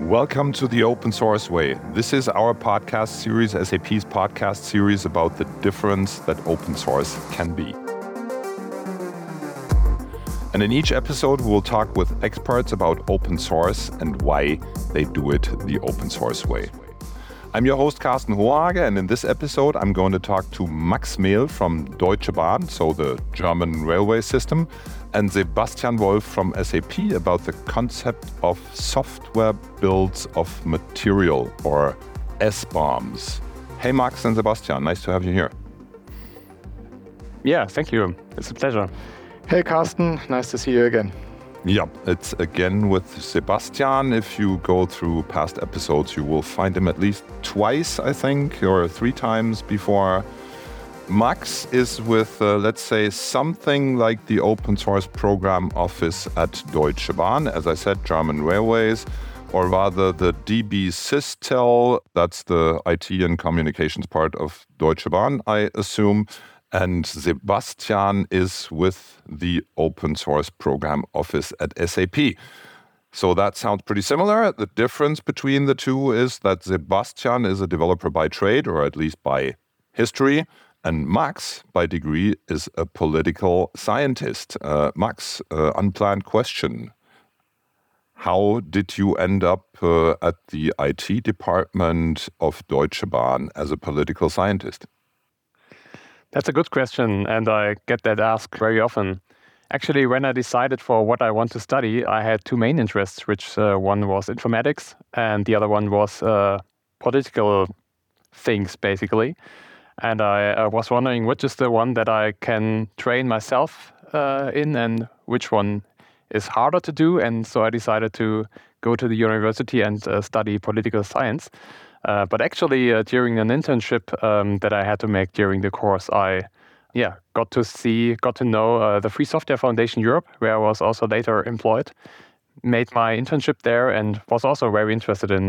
Welcome to the Open Source Way. This is our podcast series, SAP's podcast series about the difference that open source can be. And in each episode, we'll talk with experts about open source and why they do it the open source way. I'm your host, Carsten Hohage, and in this episode, I'm going to talk to Max Mehl from Deutsche Bahn, so the German railway system, and Sebastian Wolf from SAP about the concept of software builds of material, or SBOMs. Hey, Max and Sebastian, nice to have you here. Yeah, thank you. It's a pleasure. Hey, Carsten, nice to see you again. Yeah, it's again with Sebastian. If you go through past episodes, you will find him at least twice, I think, or three times before. Max is with, let's say, something like the Open Source Program Office at Deutsche Bahn, as I said, German Railways, or rather the DB Systel, that's the IT and communications part of Deutsche Bahn, I assume. And Sebastian is with the Open Source Program Office at SAP. So that sounds pretty similar. The difference between the two is that Sebastian is a developer by trade, or at least by history, and Max, by degree, is a political scientist. Max, unplanned question. How did you end up at the IT department of Deutsche Bahn as a political scientist? That's a good question, and I get that asked very often. Actually, when I decided for what I want to study, I had two main interests, which one was informatics and the other one was political things, basically. And I was wondering which is the one that I can train myself in and which one is harder to do. And so I decided to go to the university and study political science. But actually, during an internship that I had to make during the course, I got to know the Free Software Foundation Europe, where I was also later employed, made my internship there and was also very interested in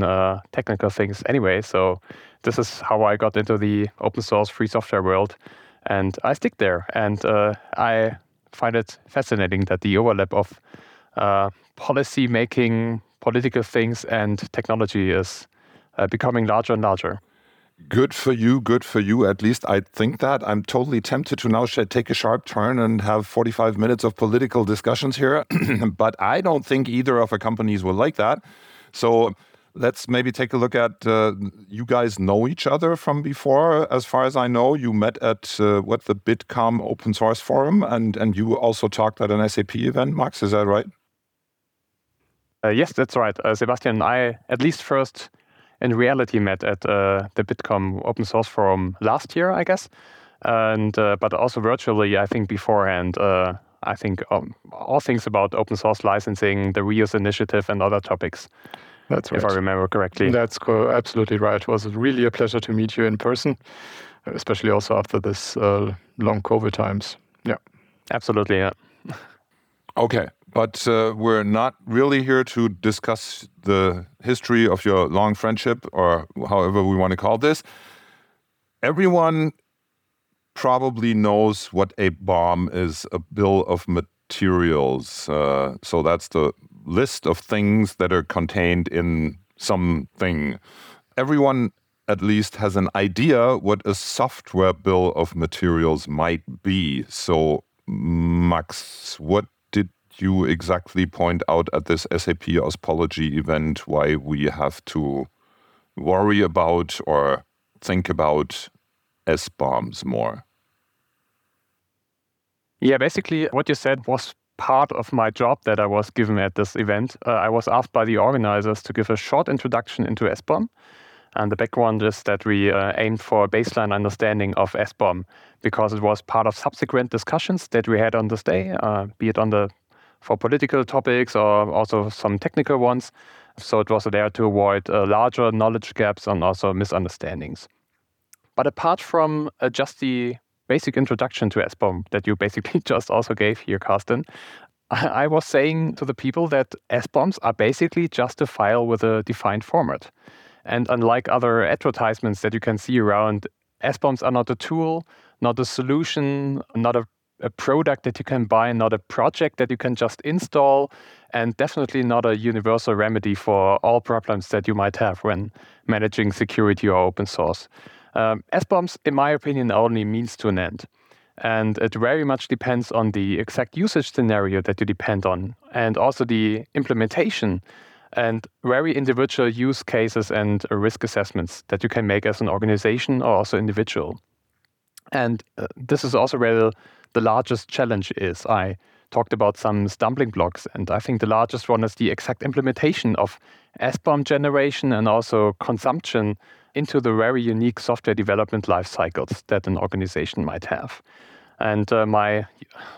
technical things anyway. So this is how I got into the open source free software world. And I stick there. And I find it fascinating that the overlap of policy making, political things and technology is becoming larger and larger. Good for you. At least I think that. I'm totally tempted to now take a sharp turn and have 45 minutes of political discussions here. But I don't think either of our companies will like that. So let's maybe take a look at, you guys know each other from before. As far as I know, you met at the Bitkom Open Source Forum, and you also talked at an SAP event, Max, is that right? Yes, that's right. Sebastian and I, at least first, in reality, met at the Bitkom Open Source Forum last year, I guess, and but also virtually, I think, beforehand. I think all things about open source licensing, the reuse initiative, and other topics. That's right. If I remember correctly. That's absolutely right. It was really a pleasure to meet you in person, especially also after this long COVID times. Yeah, absolutely. Yeah. Okay. But we're not really here to discuss the history of your long friendship, or however we want to call this. Everyone probably knows what a BOM is, a bill of materials. So that's the list of things that are contained in something. Everyone at least has an idea what a software bill of materials might be. So Max, what you exactly point out at this SAP Ospology event, why we have to worry about or think about SBOMs more? Yeah, basically what you said was part of my job that I was given at this event. I was asked by the organizers to give a short introduction into SBOM. And the background is that we aimed for a baseline understanding of SBOM because it was part of subsequent discussions that we had on this day, be it on the for political topics or also some technical ones. So it was there to avoid larger knowledge gaps and also misunderstandings. But apart from just the basic introduction to SBOM that you basically just also gave here, Carsten, I was saying to the people that SBOMs are basically just a file with a defined format. And unlike other advertisements that you can see around, SBOMs are not a tool, not a solution, not a a product that you can buy, not a project that you can just install, and definitely not a universal remedy for all problems that you might have when managing security or open source. SBOMs, in my opinion, only means to an end. And it very much depends on the exact usage scenario that you depend on, and also the implementation and very individual use cases and risk assessments that you can make as an organization or also individual. And this is also where the largest challenge is. I talked about some stumbling blocks, and I think the largest one is the exact implementation of SBOM generation and also consumption into the very unique software development life cycles that an organization might have. And my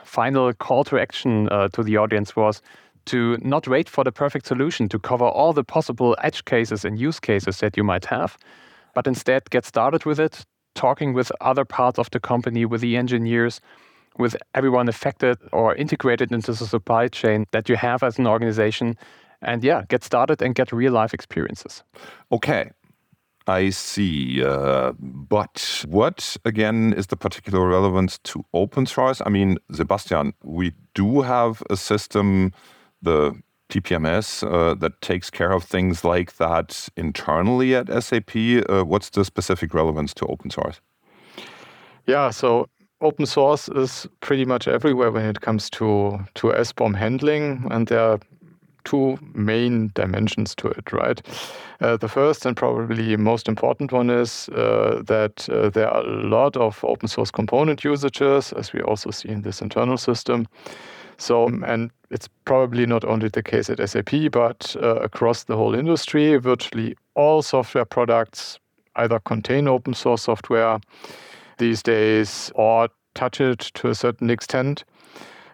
final call to action to the audience was to not wait for the perfect solution to cover all the possible edge cases and use cases that you might have, but instead get started with it, talking with other parts of the company, with the engineers, with everyone affected or integrated into the supply chain that you have as an organization. And yeah, get started and get real life experiences. Okay, I see. But what, again, is the particular relevance to open source? I mean, Sebastian, we do have a system, the TPMS, that takes care of things like that internally at SAP. What's the specific relevance to open source? Yeah, so open source is pretty much everywhere when it comes to SBOM handling, and there are two main dimensions to it, right? The first and probably most important one is that there are a lot of open source component usages, as we also see in this internal system. So, and it's probably not only the case at SAP, but across the whole industry, virtually all software products either contain open source software these days or touch it to a certain extent.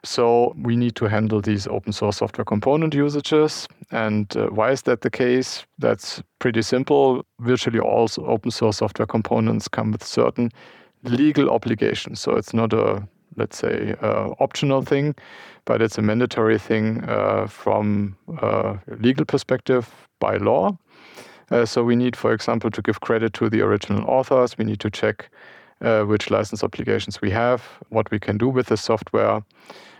So we need to handle these open source software component usages. And why is that the case? That's pretty simple. Virtually all open source software components come with certain legal obligations. So it's not a, let's say, optional thing, but it's a mandatory thing from a legal perspective by law. So we need, for example, to give credit to the original authors. We need to check which license obligations we have, what we can do with the software,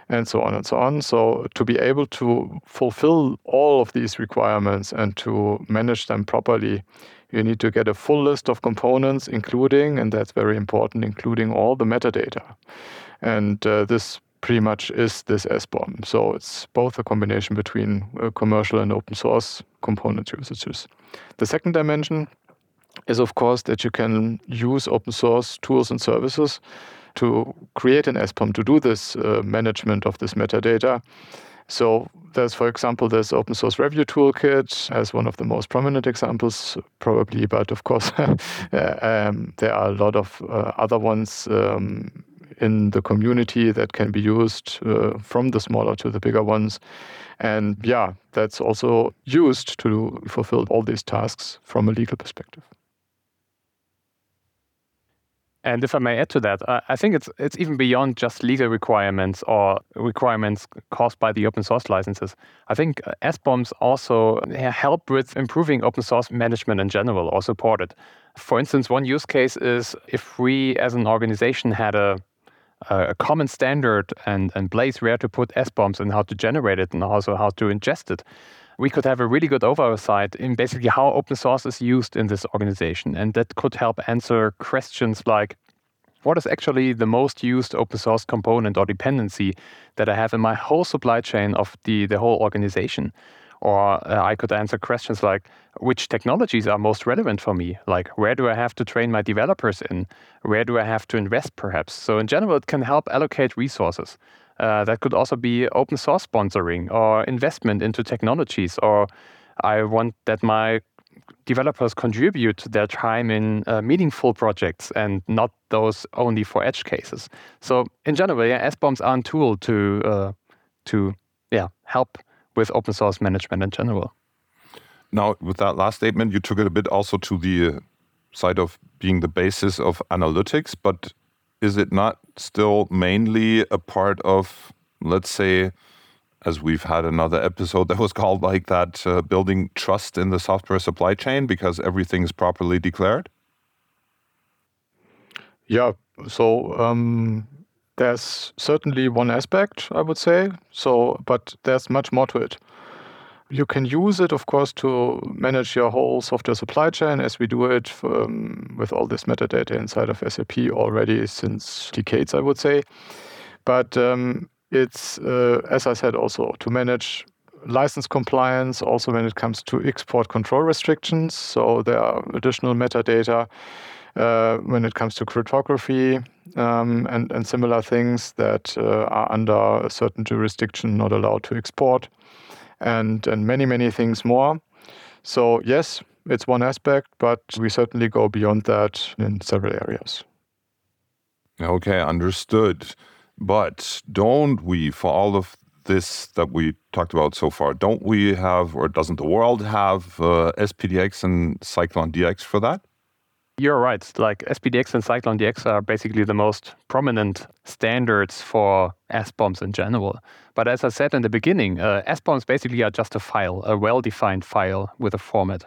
and so on and so on. So to be able to fulfill all of these requirements and to manage them properly, you need to get a full list of components, including, and that's very important, including all the metadata. And this pretty much is this SBOM. So it's both a combination between commercial and open source component usages. The second dimension is, of course, that you can use open source tools and services to create an SBOM to do this management of this metadata. So there's, for example, this open source review toolkit as one of the most prominent examples, probably, but of course, there are a lot of other ones in the community that can be used from the smaller to the bigger ones. And yeah, that's also used to fulfill all these tasks from a legal perspective. And if I may add to that, I think it's even beyond just legal requirements or requirements caused by the open source licenses. I think SBOMs also help with improving open source management in general or support it. For instance, one use case is if we as an organization had a common standard and place where to put SBOMs and how to generate it and also how to ingest it, we could have a really good oversight in basically how open source is used in this organization. And that could help answer questions like, what is actually the most used open source component or dependency that I have in my whole supply chain of the whole organization? Or I could answer questions like, which technologies are most relevant for me? Like, where do I have to train my developers in? Where do I have to invest, perhaps? So in general, it can help allocate resources. That could also be open source sponsoring or investment into technologies, or I want that my developers contribute their time in meaningful projects and not those only for edge cases. So in general, yeah, SBOMs are a tool to help with open source management in general. Now, with that last statement, you took it a bit also to the side of being the basis of analytics, but is it not still mainly a part of, let's say, as we've had another episode that was called like that, building trust in the software supply chain because everything's properly declared? Yeah, so There's certainly one aspect, I would say, but there's much more to it. You can use it, of course, to manage your whole software supply chain, as we do it with all this metadata inside of SAP already since decades, I would say. But it's, as I said, also to manage license compliance, also when it comes to export control restrictions. So there are additional metadata when it comes to cryptography and similar things that are under a certain jurisdiction not allowed to export, and many, many things more. So yes, it's one aspect, but we certainly go beyond that in several areas. Okay, understood. But don't we, for all of this that we talked about so far, don't we have, or doesn't the world have SPDX and CycloneDX for that? You're right. Like SPDX and CycloneDX are basically the most prominent standards for SBOMs in general. But as I said in the beginning, SBOMs basically are just a file, a well-defined file with a format.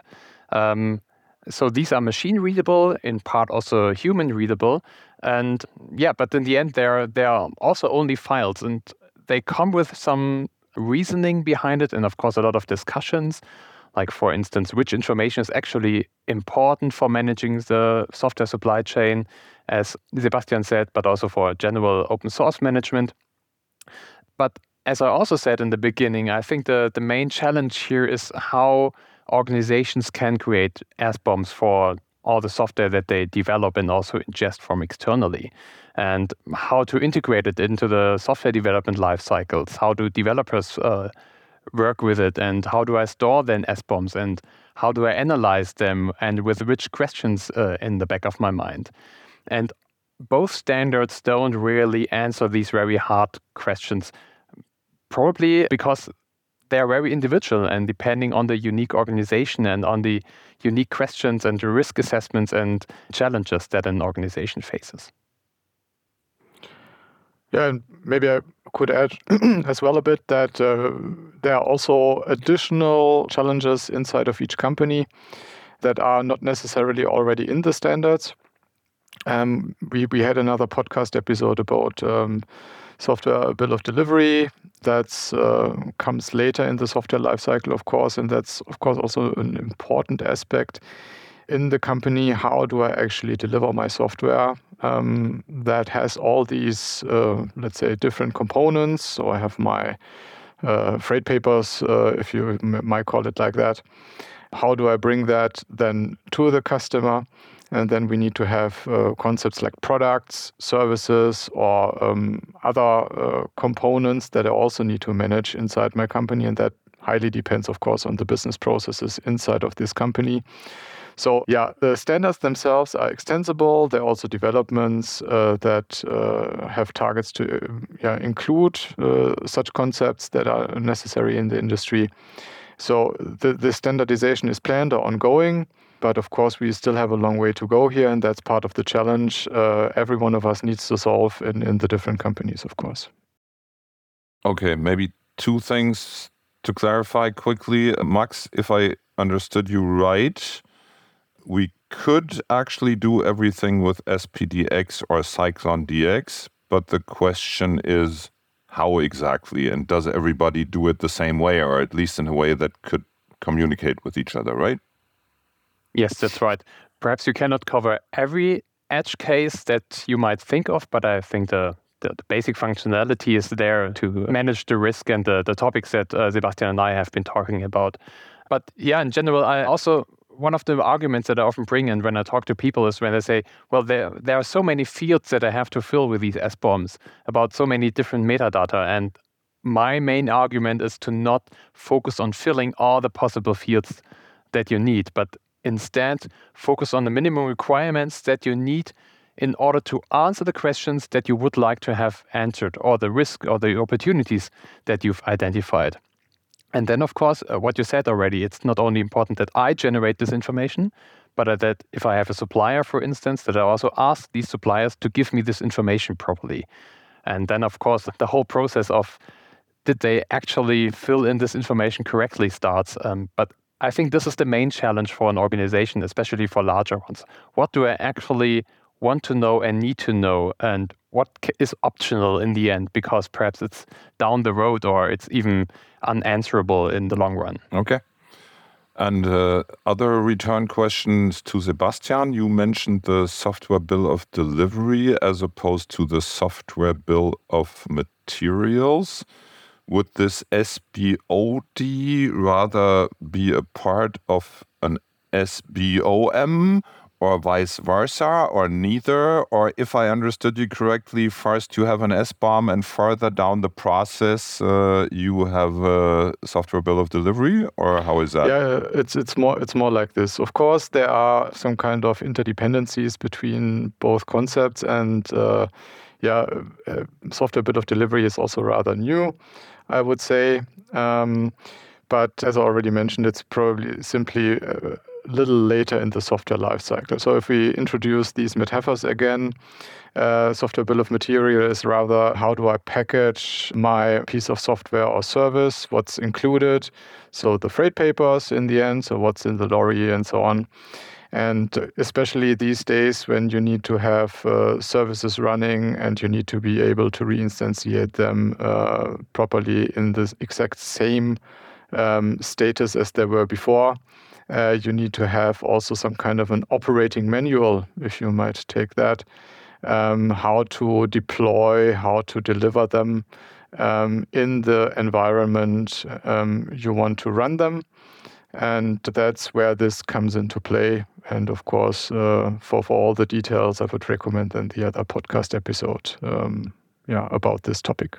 So these are machine-readable, in part also human-readable. And yeah, but in the end, they are also only files, and they come with some reasoning behind it, and of course a lot of discussions, like for instance, which information is actually important for managing the software supply chain, as Sebastian said, but also for general open source management. But as I also said in the beginning, I think the main challenge here is how organizations can create SBOMs for all the software that they develop and also ingest from externally, and how to integrate it into the software development life cycles. How do developers work with it, and how do I store then SBOMs, and how do I analyze them, and with which questions in the back of my mind? And both standards don't really answer these very hard questions, probably because they're very individual, and depending on the unique organization and on the unique questions and the risk assessments and challenges that an organization faces. Yeah, and maybe I could add as well a bit that there are also additional challenges inside of each company that are not necessarily already in the standards. We had another podcast episode about software bill of delivery that comes later in the software lifecycle, of course, and that's, of course, also an important aspect in the company. How do I actually deliver my software that has all these, let's say, different components? So I have my freight papers, if you might call it like that. How do I bring that then to the customer? And then we need to have concepts like products, services, or other components that I also need to manage inside my company. And that highly depends, of course, on the business processes inside of this company. So yeah, the standards themselves are extensible. There are also developments that have targets to include such concepts that are necessary in the industry. So the standardization is planned or ongoing. But of course, we still have a long way to go here, and that's part of the challenge every one of us needs to solve in the different companies, of course. Okay, maybe two things to clarify quickly. Max, if I understood you right, we could actually do everything with SPDX or CycloneDX, but the question is how exactly, and does everybody do it the same way, or at least in a way that could communicate with each other, right? Yes, that's right. Perhaps you cannot cover every edge case that you might think of, but I think the basic functionality is there to manage the risk and the topics that Sebastian and I have been talking about. But yeah, in general, one of the arguments that I often bring in when I talk to people is when they say, well, there are so many fields that I have to fill with these SBOMs about so many different metadata. And my main argument is to not focus on filling all the possible fields that you need, but instead, focus on the minimum requirements that you need in order to answer the questions that you would like to have answered, or the risk or the opportunities that you've identified. And then, of course, what you said already, it's not only important that I generate this information, but that if I have a supplier, for instance, that I also ask these suppliers to give me this information properly. And then, of course, the whole process of did they actually fill in this information correctly starts. But I think this is the main challenge for an organization, especially for larger ones. What do I actually want to know and need to know, and what is optional in the end, because perhaps it's down the road or it's even unanswerable in the long run. Okay. And other return questions to Sebastian. You mentioned the software bill of delivery as opposed to the software bill of materials. Would this SBOD rather be a part of an SBOM or vice versa, or neither? Or if I understood you correctly, first you have an SBOM and further down the process you have a software bill of delivery, or how is that? Yeah, it's more like this. Of course, there are some kind of interdependencies between both concepts, and software bill of delivery is also rather new, I would say. But as I already mentioned, it's probably simply little later in the software lifecycle. So if we introduce these metaphors again, software bill of material is rather how do I package my piece of software or service, what's included, so the freight papers in the end, so what's in the lorry and so on. And especially these days when you need to have services running and you need to be able to reinstantiate them properly in the exact same status as they were before. You need to have also some kind of an operating manual, if you might take that, how to deploy, how to deliver them in the environment you want to run them. And that's where this comes into play. And of course, for all the details, I would recommend then the other podcast episode about this topic.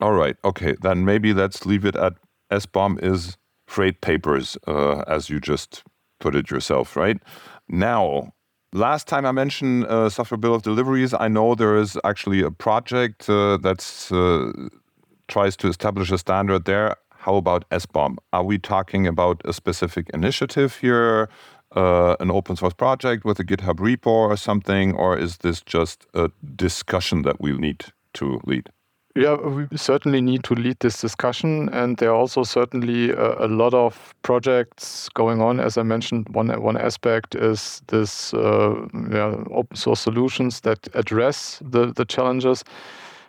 All right. Okay. Then maybe let's leave it at SBOM is freight papers, as you just put it yourself, right? Now, last time I mentioned software bill of deliveries, I know there is actually a project that tries to establish a standard there. How about SBOM? Are we talking about a specific initiative here, an open source project with a GitHub repo or something, or is this just a discussion that we need to lead? Yeah, we certainly need to lead this discussion, and there are also certainly a lot of projects going on. As I mentioned, one aspect is this open source solutions that address the challenges.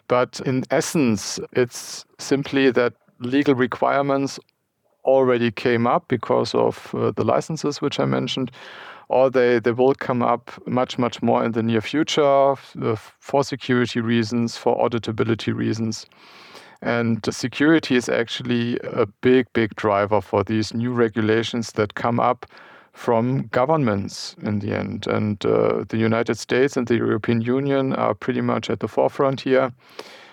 But in essence, it's simply that legal requirements already came up because of the licenses which I mentioned, or they will come up much more in the near future for security reasons, for auditability reasons. And security is actually a big driver for these new regulations that come up from governments in the end. And the United States and the European Union are pretty much at the forefront here.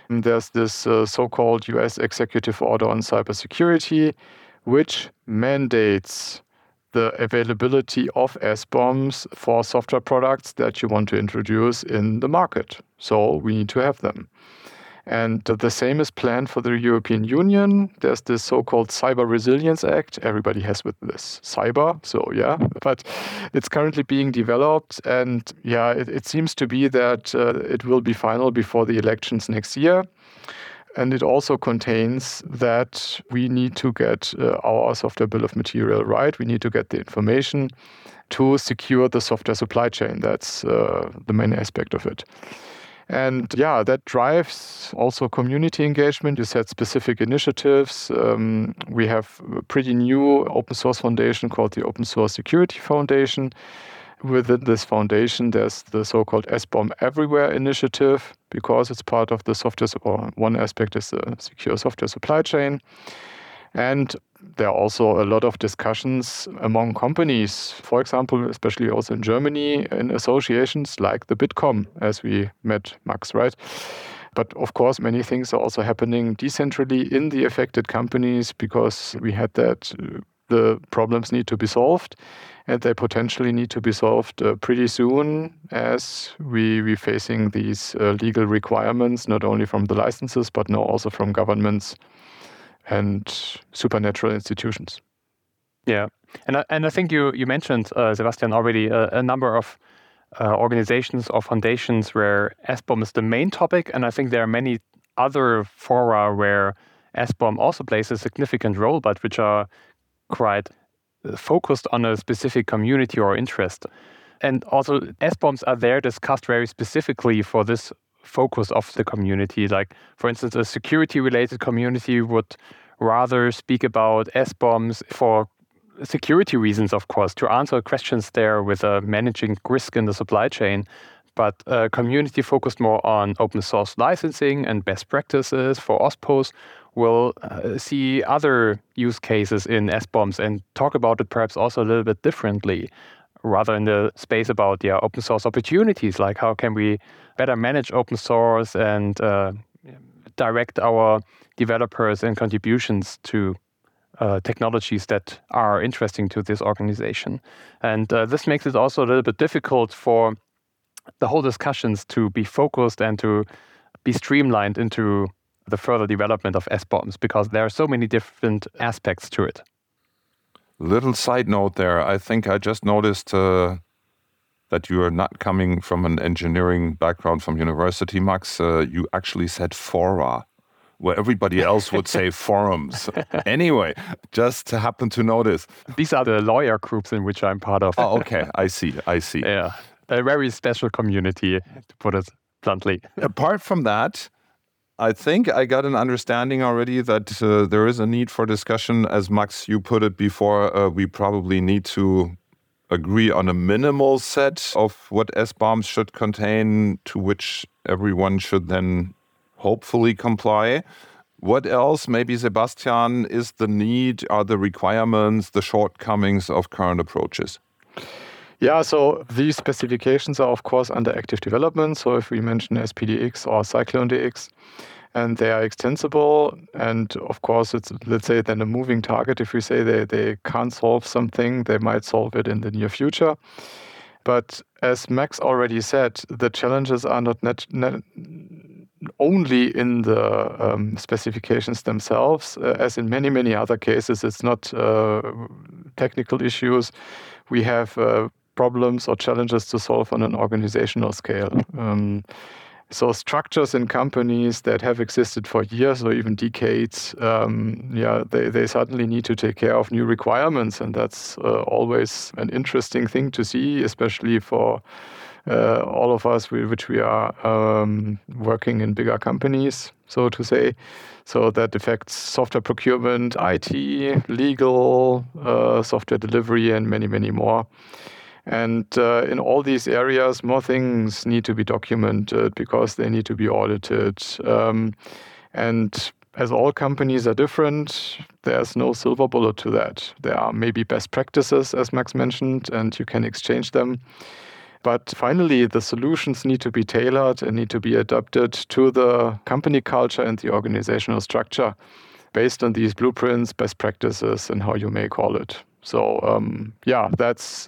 And there's this so-called US Executive Order on Cybersecurity, which mandates the availability of SBOMs for software products that you want to introduce in the market. So we need to have them. And the same is planned for the European Union. There's this so-called Cyber Resilience Act. Everybody has with this cyber, so yeah. But it's currently being developed. And yeah, it seems to be that it will be final before the elections next year. And it also contains that we need to get our software bill of material right. We need to get the information to secure the software supply chain. That's the main aspect of it. And yeah, that drives also community engagement. You said specific initiatives. We have a pretty new open source foundation called the Open Source Security Foundation. Within this foundation, there's the so-called SBOM Everywhere initiative, because it's part of the software, or one aspect is the secure software supply chain. And there are also a lot of discussions among companies, for example, especially also in Germany, in associations like the Bitkom, as we met Max, right? But of course, many things are also happening decentrally in the affected companies, because we had that the problems need to be solved, and they potentially need to be solved pretty soon, as we're facing these legal requirements, not only from the licenses, but now also from governments and supernatural institutions. Yeah, and I think you mentioned, Sebastian, already a number of organizations or foundations where SBOM is the main topic, and I think there are many other fora where SBOM also plays a significant role, but which are quite focused on a specific community or interest. And also SBOMs are there discussed very specifically for this focus of the community. Like, for instance, a security-related community would rather speak about SBOMs for security reasons, of course, to answer questions there with managing risk in the supply chain. But a community focused more on open source licensing and best practices for OSPOs will see other use cases in SBOMs and talk about it perhaps also a little bit differently, rather in the space about open source opportunities, like how can we better manage open source and direct our developers and contributions to technologies that are interesting to this organization. And this makes it also a little bit difficult for the whole discussions to be focused and to be streamlined into the further development of SBOMs, because there are so many different aspects to it. Little side note there. I think I just noticed that you are not coming from an engineering background from university, Max. You actually said fora, where everybody else would say forums. Anyway, just happen to notice. These are the lawyer groups in which I'm part of. Oh, okay. I see. Yeah. A very special community, to put it bluntly. Apart from that, I think I got an understanding already that there is a need for discussion. As Max, you put it before, we probably need to agree on a minimal set of what SBOMs should contain, to which everyone should then hopefully comply. What else, maybe Sebastian, is the need, are the requirements, the shortcomings of current approaches? Yeah, so these specifications are, of course, under active development. So if we mention SPDX or CycloneDX, and they are extensible, and of course, it's, let's say, then a moving target. If we say they can't solve something, they might solve it in the near future. But as Max already said, the challenges are not only in the specifications themselves. As in many, many other cases, it's not technical issues. We have problems or challenges to solve on an organizational scale. So structures in companies that have existed for years or even decades, they suddenly need to take care of new requirements. And that's always an interesting thing to see, especially for all of us, which we are working in bigger companies, so to say. So that affects software procurement, IT, legal, software delivery, and many, many more. And in all these areas, more things need to be documented because they need to be audited. And as all companies are different, there's no silver bullet to that. There are maybe best practices, as Max mentioned, and you can exchange them. But finally, the solutions need to be tailored and need to be adapted to the company culture and the organizational structure based on these blueprints, best practices, and how you may call it. So, that's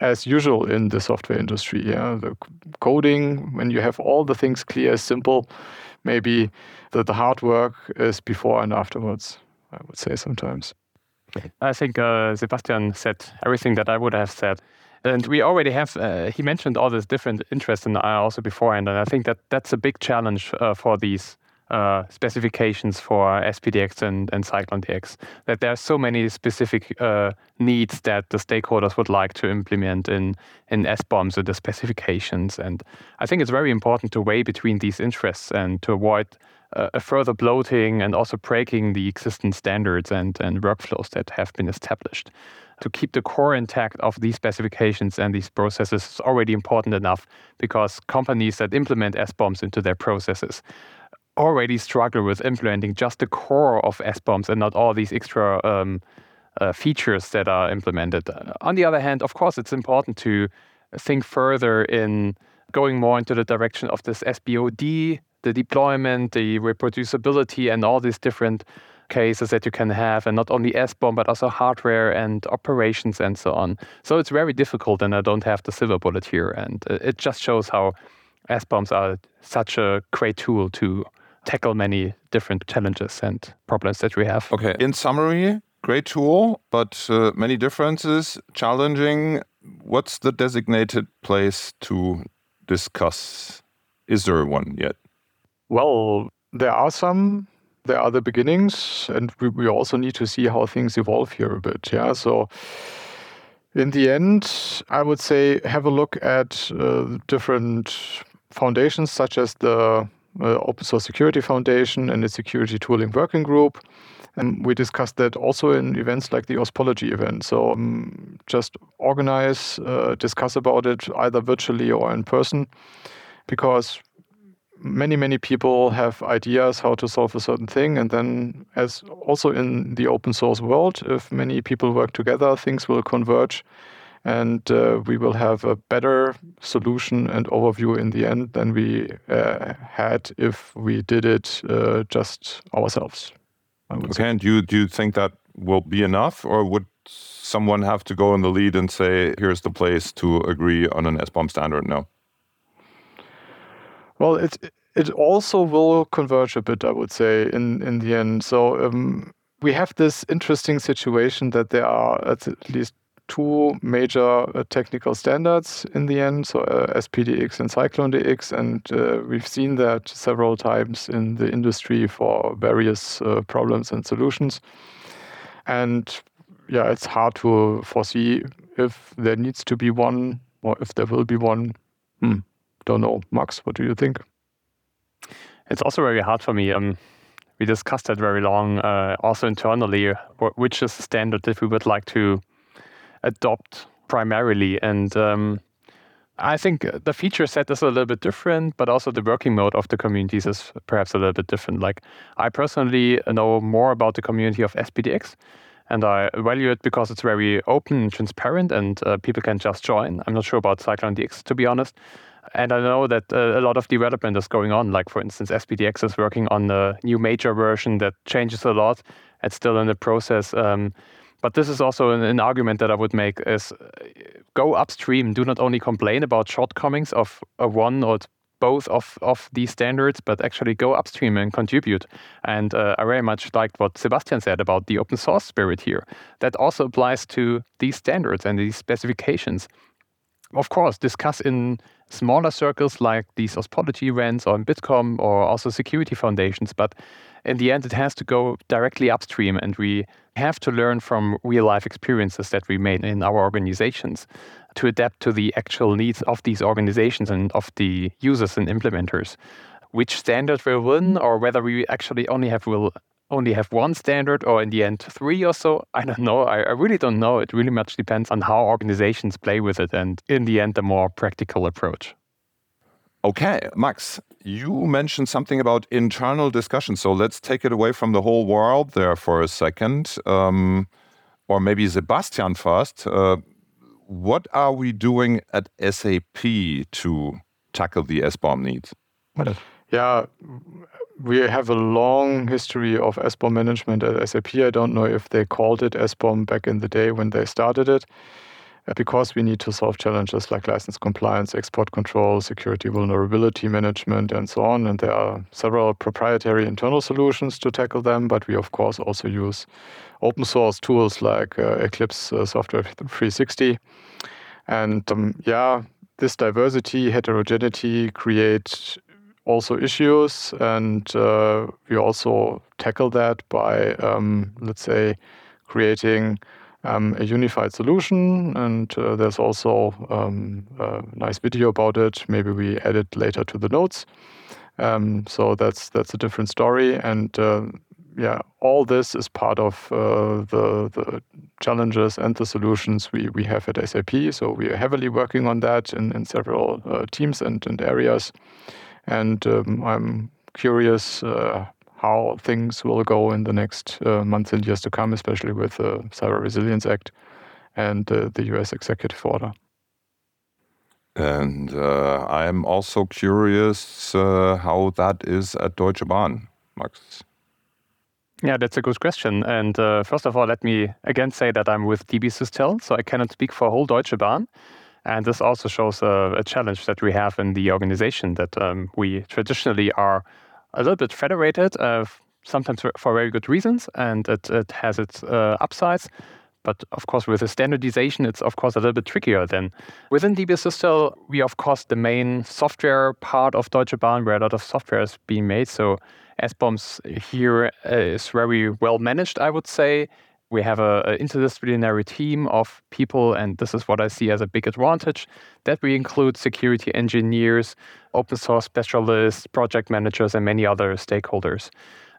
as usual in the software industry. Yeah? The coding, when you have all the things clear, simple, maybe the hard work is before and afterwards, I would say sometimes. I think Sebastian said everything that I would have said. And we already have, he mentioned all these different interests and also beforehand. And I think that's a big challenge for these specifications for SPDX and CycloneDX, that there are so many specific needs that the stakeholders would like to implement in SBOMs and the specifications. And I think it's very important to weigh between these interests and to avoid a further bloating and also breaking the existing standards and workflows that have been established. To keep the core intact of these specifications and these processes is already important enough, because companies that implement SBOMs into their processes already struggle with implementing just the core of SBOMs and not all these extra features that are implemented. On the other hand, of course, it's important to think further in going more into the direction of this SBOD, the deployment, the reproducibility, and all these different cases that you can have, and not only SBOM, but also hardware and operations and so on. So it's very difficult, and I don't have the silver bullet here. And it just shows how SBOMs are such a great tool to tackle many different challenges and problems that we have. Okay, in summary, great tool, but many differences, challenging. What's the designated place to discuss? Is there one yet? Well, there are some. There are the beginnings, and we also need to see how things evolve here a bit. Yeah, so in the end, I would say have a look at different foundations such as the Open Source Security Foundation and its Security Tooling Working Group. And we discussed that also in events like the Ospology event. So just organize, discuss about it either virtually or in person, because many, many people have ideas how to solve a certain thing. And then as also in the open source world, if many people work together, things will converge and we will have a better solution and overview in the end than we had if we did it just ourselves. Okay, and do you think that will be enough, or would someone have to go in the lead and say, here's the place to agree on an SBOM standard now? Well, it also will converge a bit, I would say, in the end. So we have this interesting situation that there are at least two major technical standards in the end, so SPDX and CycloneDX, and we've seen that several times in the industry for various problems and solutions. And yeah, it's hard to foresee if there needs to be one or if there will be one. Don't know. Max, what do you think? It's also very hard for me. We discussed that very long, also internally, which is the standard that we would like to adopt primarily. And I think the feature set is a little bit different, but also the working mode of the communities is perhaps a little bit different. Like, I personally know more about the community of SPDX, and I value it because it's very open and transparent, and people can just join. I'm not sure about CycloneDX, to be honest. And I know that a lot of development is going on. Like, for instance, SPDX is working on a new major version that changes a lot. It's still in the process. But this is also an argument that I would make is go upstream. Do not only complain about shortcomings of one or both of these standards, but actually go upstream and contribute. And I very much liked what Sebastian said about the open source spirit here. That also applies to these standards and these specifications. Of course, discuss in smaller circles like these Ospology events or in Bitkom or also security foundations. But in the end, it has to go directly upstream, and we have to learn from real-life experiences that we made in our organizations to adapt to the actual needs of these organizations and of the users and implementers. Which standard will win, or whether we actually only have one standard, or in the end three or so. I don't know. I really don't know. It really much depends on how organizations play with it, and in the end, a more practical approach. Okay, Max, you mentioned something about internal discussion. So let's take it away from the whole world there for a second. Or maybe Sebastian first. What are we doing at SAP to tackle the SBOM needs? Yeah, we have a long history of SBOM management at SAP. I don't know if they called it SBOM back in the day when they started it, because we need to solve challenges like license compliance, export control, security vulnerability management, and so on. And there are several proprietary internal solutions to tackle them, but we, of course, also use open source tools like Eclipse software 360. And this diversity, heterogeneity creates also issues, and we also tackle that by, let's say, creating a unified solution. And there's also a nice video about it. Maybe we add it later to the notes. So that's a different story. And all this is part of the challenges and the solutions we have at SAP. So we are heavily working on that in several teams and areas. And I'm curious how things will go in the next months and years to come, especially with the Cyber Resilience Act and the US Executive Order. And I'm also curious how that is at Deutsche Bahn, Max. Yeah, that's a good question. And first of all, let me again say that I'm with DB Systel, so I cannot speak for whole Deutsche Bahn. And this also shows a challenge that we have in the organization, that we traditionally are a little bit federated, sometimes for very good reasons, and it has its upsides. But of course, with the standardization, it's of course a little bit trickier then. Within DB Systel, we of course the main software part of Deutsche Bahn, where a lot of software is being made. So SBOMs here is very well managed, I would say, We have an interdisciplinary team of people, and this is what I see as a big advantage, that we include security engineers, open source specialists, project managers, and many other stakeholders.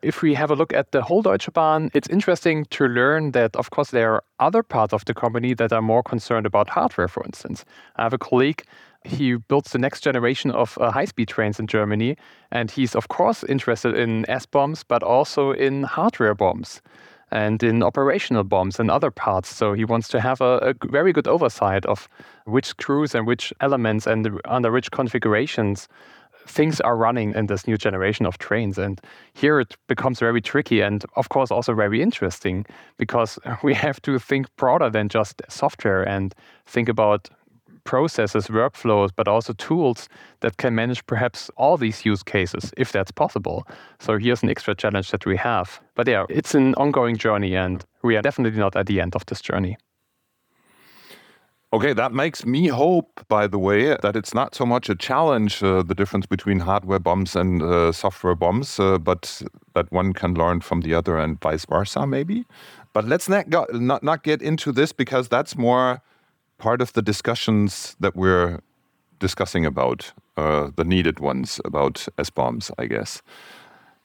If we have a look at the whole Deutsche Bahn, it's interesting to learn that, of course, there are other parts of the company that are more concerned about hardware, for instance. I have a colleague, he builds the next generation of high-speed trains in Germany, and he's, of course, interested in SBOMs, but also in hardware bombs and in operational bombs and other parts. So he wants to have a very good oversight of which screws and which elements and under which configurations things are running in this new generation of trains. And here it becomes very tricky and, of course, also very interesting, because we have to think broader than just software and think about processes, workflows, but also tools that can manage perhaps all these use cases, if that's possible. So here's an extra challenge that we have. But yeah, it's an ongoing journey, and we are definitely not at the end of this journey. Okay, that makes me hope, by the way, that it's not so much a challenge, the difference between hardware bombs and software bombs, but that one can learn from the other and vice versa, maybe. But let's not get into this, because that's more part of the discussions that we're discussing about, the needed ones about SBOMs, I guess.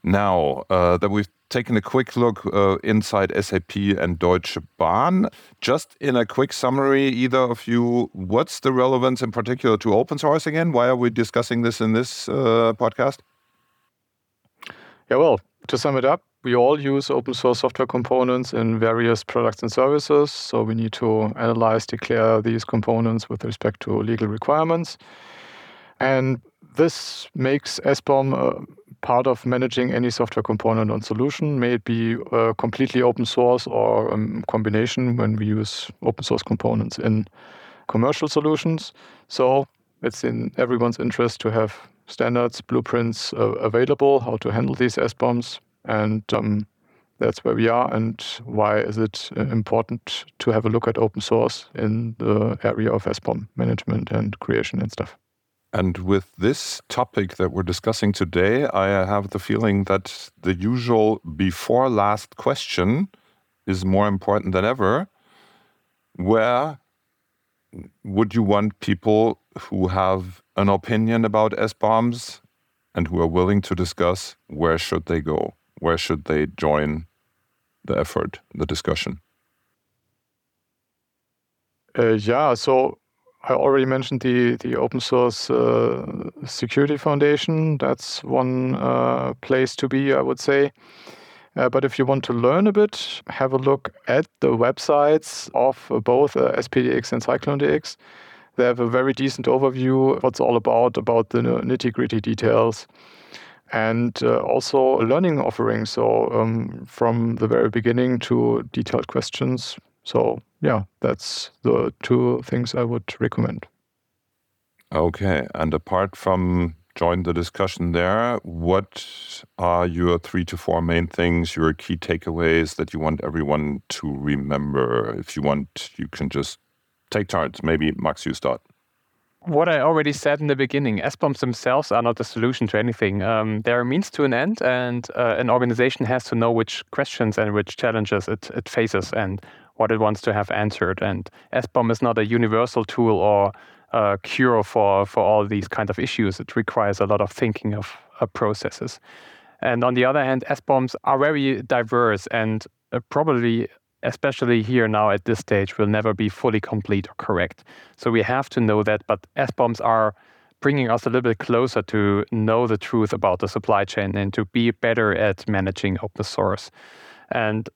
Now that we've taken a quick look inside SAP and Deutsche Bahn, just in a quick summary, either of you, what's the relevance in particular to open source again? Why are we discussing this in this podcast? Yeah, well, to sum it up, we all use open source software components in various products and services, so we need to analyze, declare these components with respect to legal requirements. And this makes SBOM part of managing any software component on solution, may it be completely open source or combination when we use open source components in commercial solutions. So it's in everyone's interest to have standards, blueprints available, how to handle these SBOMs. And that's where we are, and why is it important to have a look at open source in the area of SBOM management and creation and stuff. And with this topic that we're discussing today, I have the feeling that the usual before last question is more important than ever. Where would you want people who have an opinion about SBOMs and who are willing to discuss, where should they go? Where should they join the effort, the discussion? So I already mentioned the Open Source Security Foundation. That's one place to be, I would say. But if you want to learn a bit, have a look at the websites of both SPDX and CycloneDX. They have a very decent overview of what's all about the nitty-gritty details. And also learning offerings, so from the very beginning to detailed questions. So yeah, that's the two things I would recommend. Okay, and apart from join the discussion there, what are your 3 to 4 main things, your key takeaways that you want everyone to remember? If you want, you can just take turns. Maybe, Max, you start. What I already said in the beginning, SBOMs themselves are not the solution to anything. They're a means to an end, and an organization has to know which questions and which challenges it faces and what it wants to have answered. And SBOM is not a universal tool or a cure for all these kind of issues. It requires a lot of thinking of processes. And on the other hand, SBOMs are very diverse and probably, especially here now at this stage, will never be fully complete or correct. So we have to know that, but SBOMs are bringing us a little bit closer to know the truth about the supply chain and to be better at managing open source. And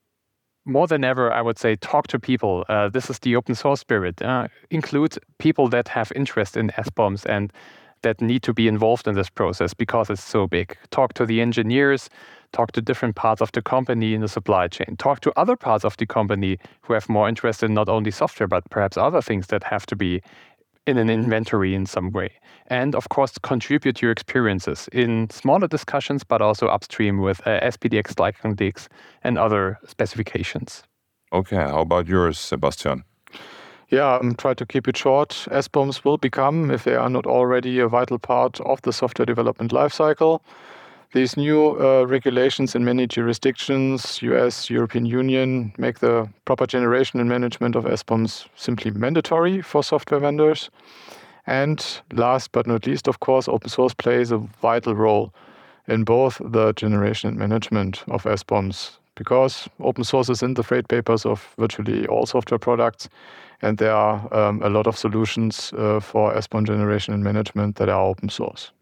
more than ever, I would say, talk to people. This is the open source spirit. Include people that have interest in SBOMs and that need to be involved in this process because it's so big. Talk to the engineers, talk to different parts of the company in the supply chain, talk to other parts of the company who have more interest in not only software, but perhaps other things that have to be in an inventory in some way. And of course, contribute your experiences in smaller discussions, but also upstream with SPDX, CycloneDX, and other specifications. Okay, how about yours, Sebastian? Yeah, try to keep it short. SBOMs will become, if they are not already, a vital part of the software development lifecycle. These new regulations in many jurisdictions, US, European Union, make the proper generation and management of SBOMs simply mandatory for software vendors. And last but not least, of course, open source plays a vital role in both the generation and management of SBOMs, because open source is in the trade papers of virtually all software products, and there are a lot of solutions for SBOM generation and management that are open source.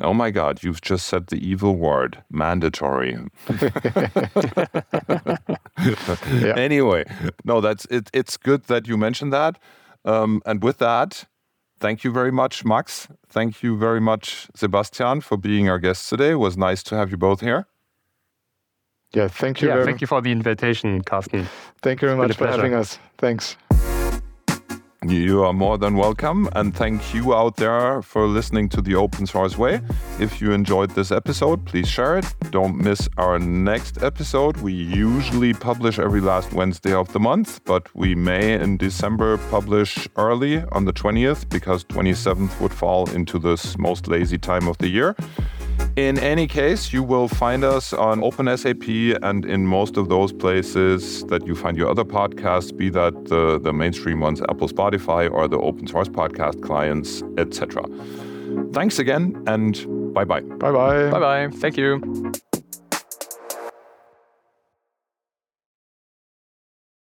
Oh my God, you've just said the evil word, mandatory. Yeah. Anyway, no, that's it. It's good that you mentioned that. And with that, thank you very much, Max. Thank you very much, Sebastian, for being our guest today. It was nice to have you both here. Yeah, thank you. Yeah, thank you for the invitation, Carsten. Thank you very much for having us. Thanks. You are more than welcome, and thank you out there for listening to The Open Source Way. If you enjoyed this episode, please share it. Don't miss our next episode. We usually publish every last Wednesday of the month, but we may in December publish early on the 20th, because 27th would fall into this most lazy time of the year. In any case, you will find us on OpenSAP and in most of those places that you find your other podcasts, be that the mainstream ones, Apple, Spotify, or the open source podcast clients, etc. Thanks again, and bye-bye. Bye-bye. Bye-bye. Thank you.